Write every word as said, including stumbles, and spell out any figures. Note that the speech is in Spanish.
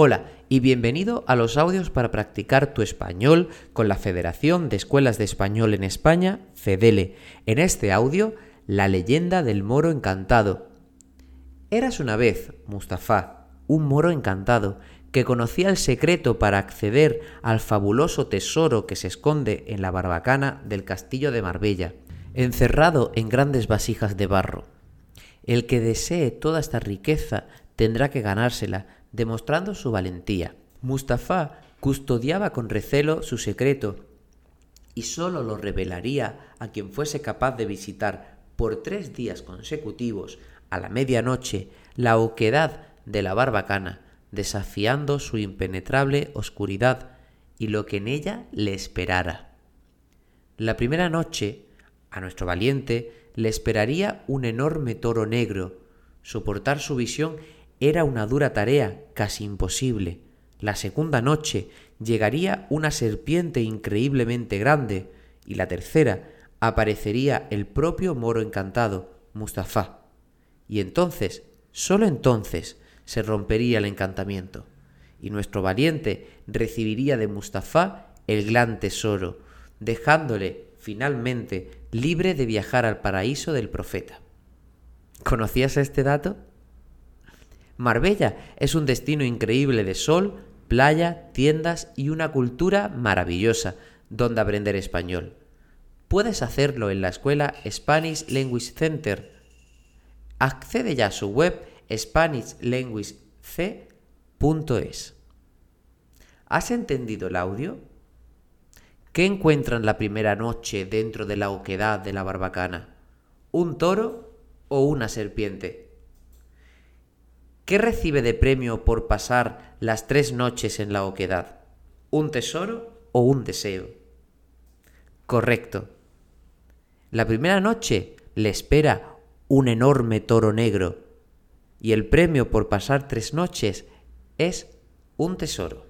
Hola y bienvenido a los audios para practicar tu español con la Federación de Escuelas de Español en España, Fedele. En este audio, la leyenda del moro encantado. Eras una vez, Mustafá, un moro encantado que conocía el secreto para acceder al fabuloso tesoro que se esconde en la barbacana del castillo de Marbella, encerrado en grandes vasijas de barro. El que desee toda esta riqueza tendrá que ganársela, demostrando su valentía. Mustafá custodiaba con recelo su secreto y solo lo revelaría a quien fuese capaz de visitar por tres días consecutivos a la medianoche la oquedad de la barbacana, desafiando su impenetrable oscuridad y lo que en ella le esperara. La primera noche, a nuestro valiente le esperaría un enorme toro negro. Soportar su visión era una dura tarea, casi imposible. La segunda noche llegaría una serpiente increíblemente grande y la tercera aparecería el propio moro encantado, Mustafá. Y entonces, solo entonces, se rompería el encantamiento y nuestro valiente recibiría de Mustafá el gran tesoro, dejándole finalmente libre de viajar al paraíso del profeta. ¿Conocías este dato? Marbella es un destino increíble de sol, playa, tiendas y una cultura maravillosa donde aprender español. Puedes hacerlo en la escuela Spanish Language Center. Accede ya a su web spanish language c punto es. ¿Has entendido el audio? ¿Qué encuentran la primera noche dentro de la oquedad de la barbacana? ¿Un toro o una serpiente? ¿Qué recibe de premio por pasar las tres noches en la oquedad? ¿Un tesoro o un deseo? Correcto. La primera noche le espera un enorme toro negro y el premio por pasar tres noches es un tesoro.